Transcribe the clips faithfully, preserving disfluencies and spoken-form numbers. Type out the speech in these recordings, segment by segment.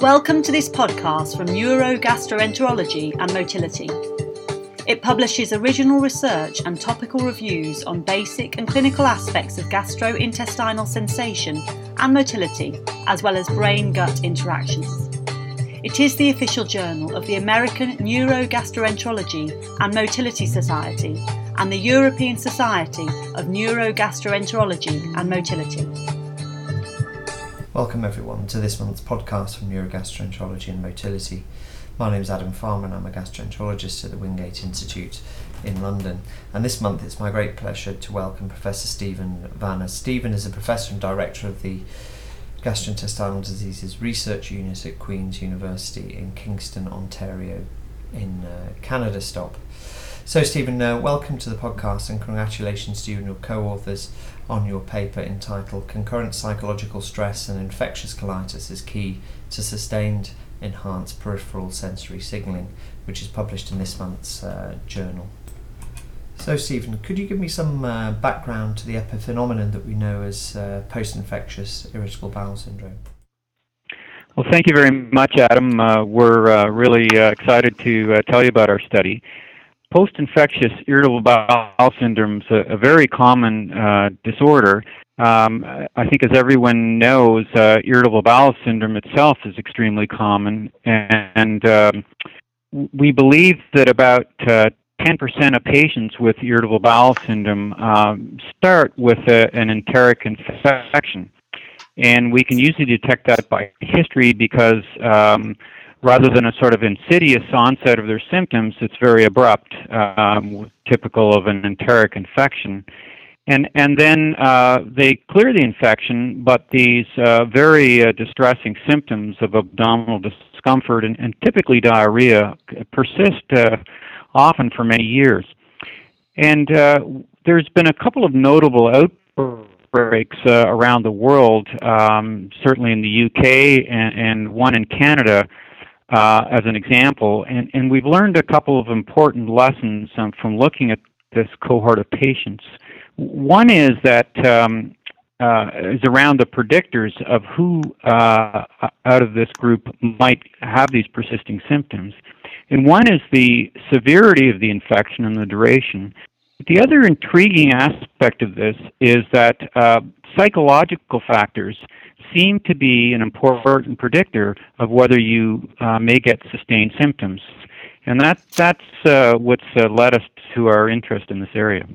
Welcome to this podcast from Neurogastroenterology and Motility. It publishes original research and topical reviews on basic and clinical aspects of gastrointestinal sensation and motility, as well as brain-gut interactions. It is the official journal of the American Neurogastroenterology and Motility Society and the European Society of Neurogastroenterology and Motility. Welcome everyone to this month's podcast from Neurogastroenterology and Motility. My name is Adam Farmer and I'm a gastroenterologist at the Wingate Institute in London. And this month it's my great pleasure to welcome Professor Stephen Vanner. Stephen is a professor and director of the Gastrointestinal Diseases Research Unit at Queen's University in Kingston, Ontario, in uh, Canada stop. So Stephen, uh, welcome to the podcast and congratulations to you and your co-authors on your paper entitled Concurrent Psychological Stress and Infectious Colitis is Key to Sustained Enhanced Peripheral Sensory Signalling, which is published in this month's uh, journal. So Stephen, could you give me some uh, background to the epiphenomenon that we know as uh, post-infectious irritable bowel syndrome? Well, thank you very much, Adam. Uh, we're uh, really uh, excited to uh, tell you about our study. Post-infectious irritable bowel syndrome is a, a very common uh, disorder. Um, I think as everyone knows, uh, irritable bowel syndrome itself is extremely common, and, and um, we believe that about uh, ten percent of patients with irritable bowel syndrome um, start with a, an enteric infection. And we can usually detect that by history because um, rather than a sort of insidious onset of their symptoms, it's very abrupt, um, typical of an enteric infection. And and then uh, they clear the infection, but these uh, very uh, distressing symptoms of abdominal discomfort and, and typically diarrhea persist uh, often for many years. And uh, there's been a couple of notable outbreaks uh, around the world, um, certainly in the U K and, and one in Canada uh, as an example. And, and we've learned a couple of important lessons um, from looking at this cohort of patients. One is that um, uh, is around the predictors of who uh, out of this group might have these persisting symptoms. And one is the severity of the infection and the duration. The other intriguing aspect of this is that uh, psychological factors seem to be an important predictor of whether you uh, may get sustained symptoms. And that, that's uh, what's uh, led us to our interest in this area.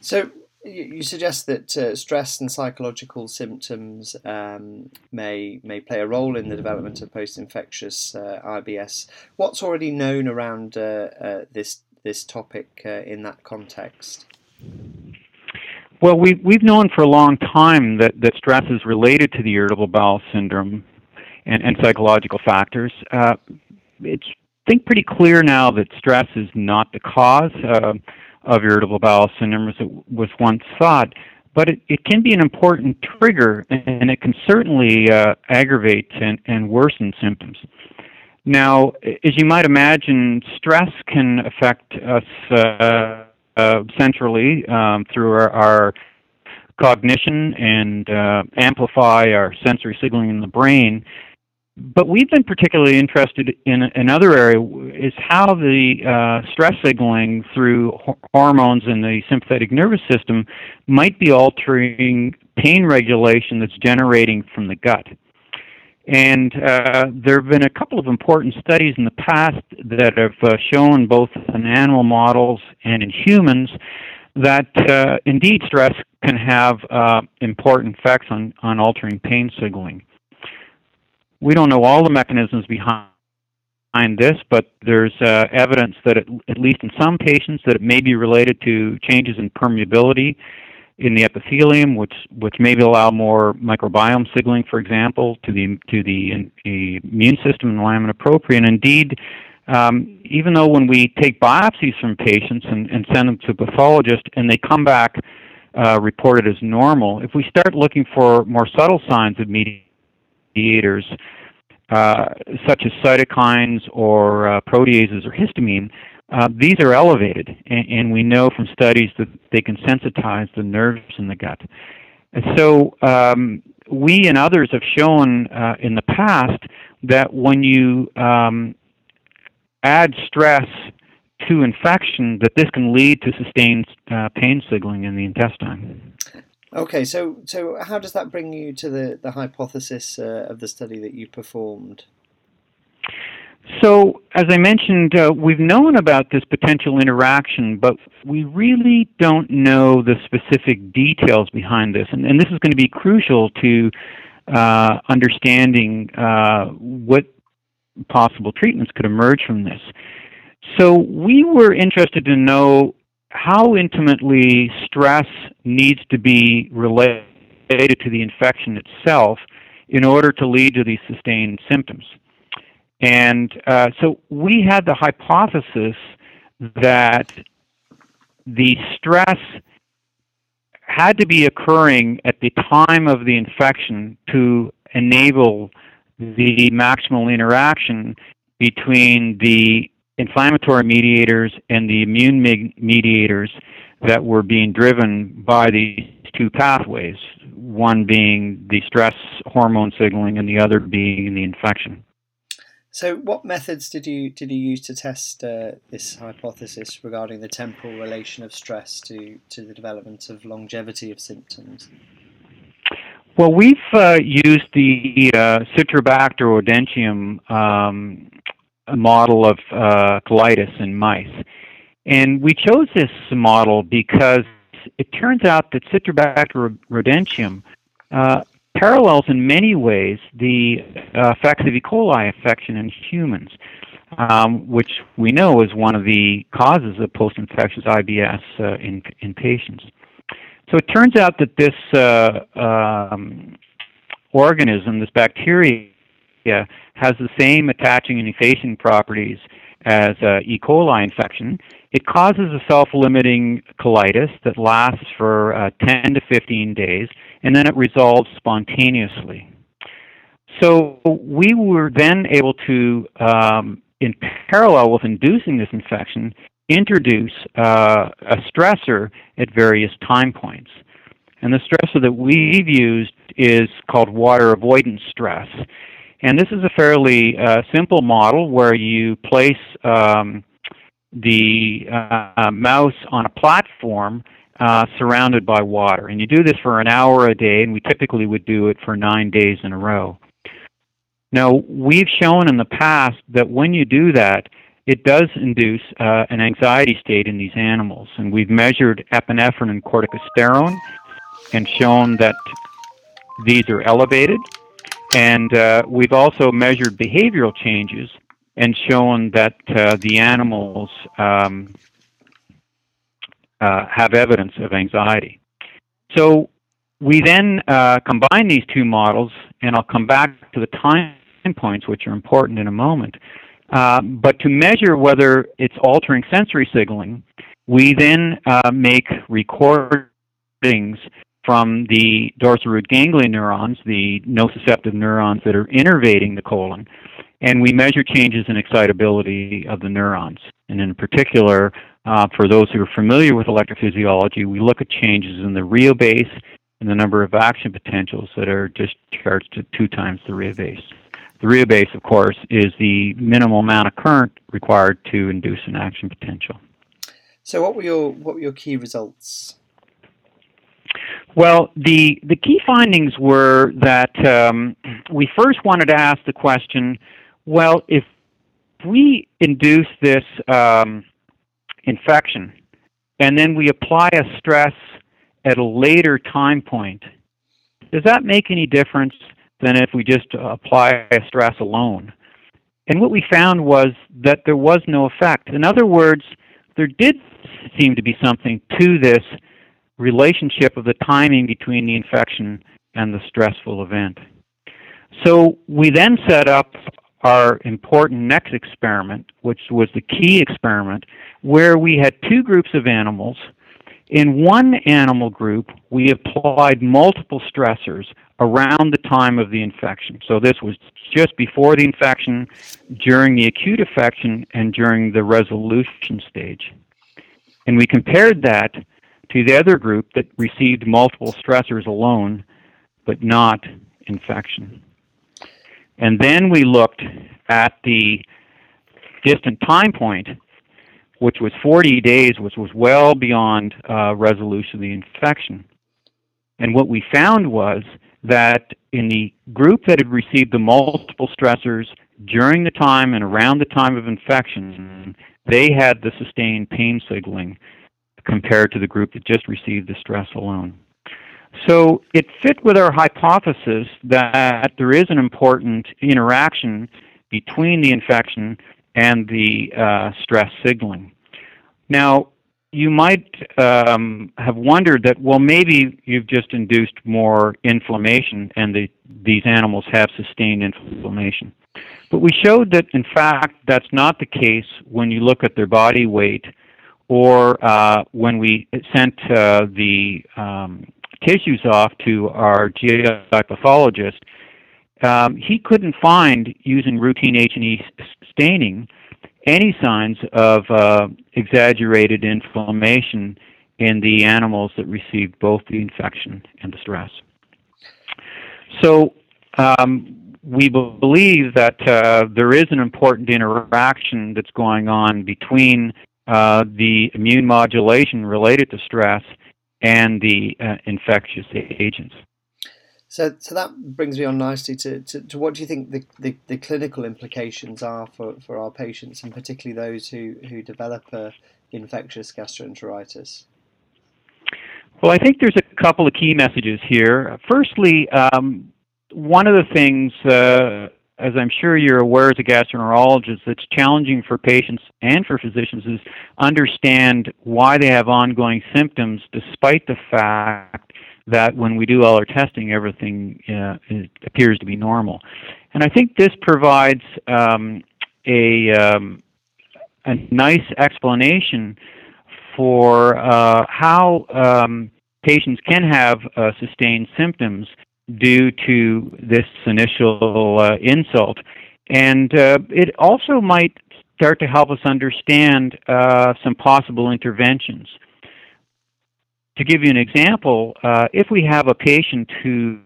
So you suggest that uh, stress and psychological symptoms um, may may play a role in the development of post-infectious uh, I B S. What's already known around uh, uh, this this topic uh, in that context? Well, we we've known for a long time that, that stress is related to the irritable bowel syndrome and, and psychological factors. Uh, it's I think pretty clear now that stress is not the cause Uh, of irritable bowel syndrome as it was once thought, but it, it can be an important trigger, and it can certainly uh, aggravate and, and worsen symptoms. Now, as you might imagine, stress can affect us uh, uh, centrally um, through our, our cognition and uh, amplify our sensory signaling in the brain. But we've been particularly interested in another area, is how the uh, stress signaling through ho- hormones in the sympathetic nervous system might be altering pain regulation that's generating from the gut. And uh, there have been a couple of important studies in the past that have uh, shown both in animal models and in humans that uh, indeed stress can have uh, important effects on, on altering pain signaling. We don't know all the mechanisms behind this, but there's uh, evidence that, it, at least in some patients, that it may be related to changes in permeability in the epithelium, which which maybe allow more microbiome signaling, for example, to the to the, in, the immune system and the lamina propria. And indeed, um, even though when we take biopsies from patients and, and send them to a pathologist, and they come back uh, reported as normal, if we start looking for more subtle signs of mediation, mediators uh, such as cytokines or uh, proteases or histamine, uh, these are elevated, and, and we know from studies that they can sensitize the nerves in the gut. And so um, we and others have shown uh, in the past that when you um, add stress to infection, that this can lead to sustained uh, pain signaling in the intestine. Okay, so so how does that bring you to the, the hypothesis uh, of the study that you performed? So, as I mentioned, uh, we've known about this potential interaction, but we really don't know the specific details behind this. And, and this is going to be crucial to uh, understanding uh, what possible treatments could emerge from this. So we were interested to know how intimately stress needs to be related to the infection itself in order to lead to these sustained symptoms. And uh, so we had the hypothesis that the stress had to be occurring at the time of the infection to enable the maximal interaction between the inflammatory mediators and the immune mediators that were being driven by these two pathways, one being the stress hormone signaling and the other being the infection. So what methods did you did you use to test uh, this hypothesis regarding the temporal relation of stress to, to the development of longevity of symptoms? Well, we've uh, used the uh, Citrobacter rodentium um, model of uh, colitis in mice. And we chose this model because it turns out that Citrobacter rodentium uh, parallels in many ways the uh, effects of E. coli infection in humans, um, which we know is one of the causes of post-infectious I B S uh, in, in patients. So it turns out that this uh, um, organism, this bacteria, has the same attaching and effacing properties as uh, E. coli infection. It causes a self-limiting colitis that lasts for uh, ten to fifteen days, and then it resolves spontaneously. So we were then able to, um, in parallel with inducing this infection, introduce uh, a stressor at various time points. And the stressor that we've used is called water avoidance stress. And this is a fairly uh, simple model where you place um, the uh, mouse on a platform uh, surrounded by water. And you do this for an hour a day, and we typically would do it for nine days in a row. Now, we've shown in the past that when you do that, it does induce uh, an anxiety state in these animals. And we've measured epinephrine and corticosterone and shown that these are elevated. And uh, we've also measured behavioral changes and shown that uh, the animals um, uh, have evidence of anxiety. So we then uh, combine these two models, and I'll come back to the time points, which are important in a moment. Uh, but to measure whether it's altering sensory signaling, we then uh, make recordings from the dorsal root ganglion neurons, the nociceptive neurons that are innervating the colon, and we measure changes in excitability of the neurons. And in particular, uh, for those who are familiar with electrophysiology, we look at changes in the rheobase and the number of action potentials that are discharged to two times the rheobase. The rheobase, of course, is the minimal amount of current required to induce an action potential. So what were your, what were your key results? Well, the, the key findings were that um, we first wanted to ask the question, well, if we induce this um, infection and then we apply a stress at a later time point, does that make any difference than if we just apply a stress alone? And what we found was that there was no effect. In other words, there did seem to be something to this relationship of the timing between the infection and the stressful event. So we then set up our important next experiment, which was the key experiment, where we had two groups of animals. In one animal group, we applied multiple stressors around the time of the infection. So this was just before the infection, during the acute infection, and during the resolution stage. And we compared that to the other group that received multiple stressors alone, but not infection. And then we looked at the distant time point, which was forty days, which was well beyond uh, resolution of the infection. And what we found was that in the group that had received the multiple stressors during the time and around the time of infection, they had the sustained pain signaling compared to the group that just received the stress alone. So it fit with our hypothesis that there is an important interaction between the infection and the uh, stress signaling. Now, you might um, have wondered that, well, maybe you've just induced more inflammation and the, these animals have sustained inflammation. But we showed that, in fact, that's not the case when you look at their body weight or uh, when we sent uh, the um, tissues off to our G I pathologist. Um, he couldn't find, using routine H and E staining, any signs of uh, exaggerated inflammation in the animals that received both the infection and the stress. So um, we believe that uh, there is an important interaction that's going on between uh, the immune modulation related to stress and the uh, infectious agents. So, so that brings me on nicely to, to, to what do you think the, the, the clinical implications are for, for our patients, and particularly those who, who develop uh, infectious gastroenteritis? Well, I think there's a couple of key messages here. Firstly, um, one of the things, uh, as I'm sure you're aware as a gastroenterologist, that's challenging for patients and for physicians is understand why they have ongoing symptoms, despite the fact that when we do all our testing, everything uh, appears to be normal. And I think this provides um, a, um, a nice explanation for uh, how um, patients can have uh, sustained symptoms due to this initial uh, insult. And uh, it also might start to help us understand uh, some possible interventions. To give you an example, uh, if we have a patient who,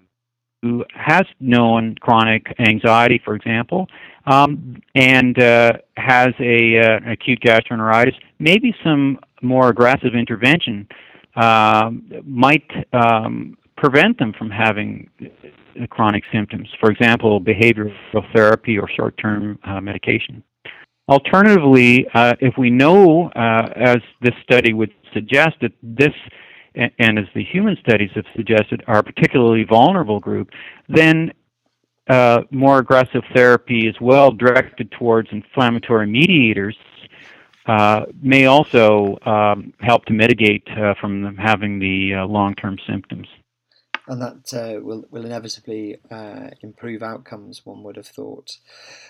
who has known chronic anxiety, for example, um, and uh, has a, uh, an acute gastroenteritis, maybe some more aggressive intervention uh, might um, prevent them from having the chronic symptoms. For example, behavioral therapy or short-term uh, medication. Alternatively, uh, if we know, uh, as this study would suggest, that this and as the human studies have suggested, are a particularly vulnerable group, then uh, more aggressive therapy as well, directed towards inflammatory mediators, uh, may also um, help to mitigate uh, from them having the uh, long-term symptoms. And that uh, will, will inevitably uh, improve outcomes, one would have thought.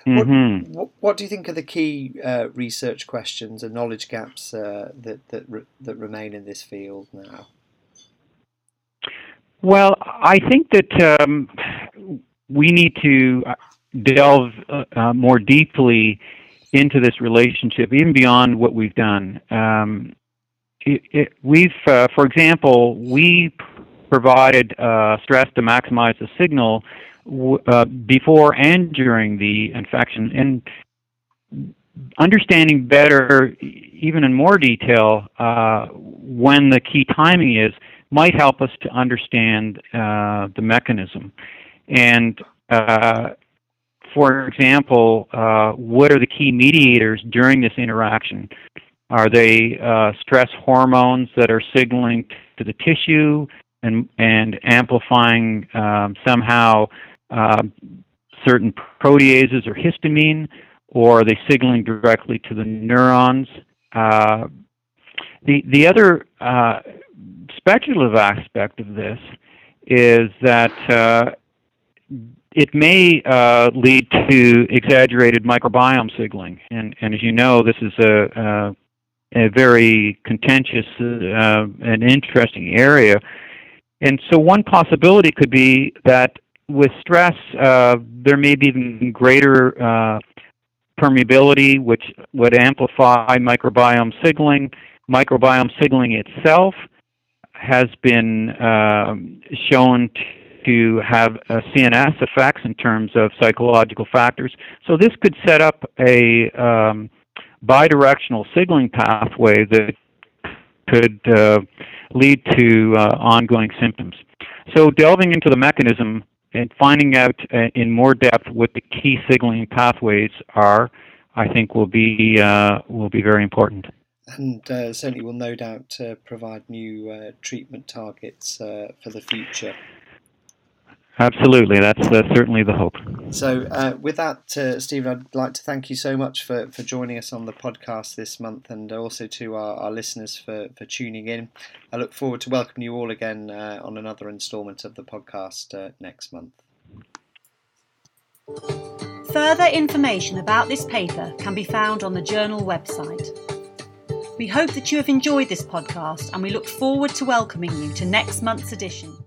What, mm-hmm. what, what do you think are the key uh, research questions and knowledge gaps uh, that that, re- that remain in this field now? Well, I think that um, we need to delve uh, more deeply into this relationship, even beyond what we've done. Um, it, it, we've, uh, for example, we provided uh, stress to maximize the signal uh, before and during the infection. And understanding better, even in more detail, uh, when the key timing is might help us to understand uh, the mechanism. And, uh, for example, uh, what are the key mediators during this interaction? Are they uh, stress hormones that are signaling to the tissue And, and amplifying um, somehow uh, certain proteases or histamine, or are they signaling directly to the neurons? Uh, the the other uh, speculative aspect of this is that uh, it may uh, lead to exaggerated microbiome signaling, and, and as you know, this is a, a, a very contentious uh, and interesting area. And so one possibility could be that with stress, uh, there may be even greater uh, permeability, which would amplify microbiome signaling, microbiome signaling itself, has been um, shown to have uh, C N S effects in terms of psychological factors. So this could set up a um, bidirectional signaling pathway that could uh, lead to uh, ongoing symptoms. So delving into the mechanism and finding out uh, in more depth what the key signaling pathways are, I think will be uh, will be very important. And uh, certainly will no doubt uh, provide new uh, treatment targets uh, for the future. Absolutely, that's uh, certainly the hope. So uh, with that, uh, Stephen, I'd like to thank you so much for, for joining us on the podcast this month, and also to our, our listeners for, for tuning in. I look forward to welcoming you all again uh, on another instalment of the podcast uh, next month. Further information about this paper can be found on the journal website. We hope that you have enjoyed this podcast, and we look forward to welcoming you to next month's edition.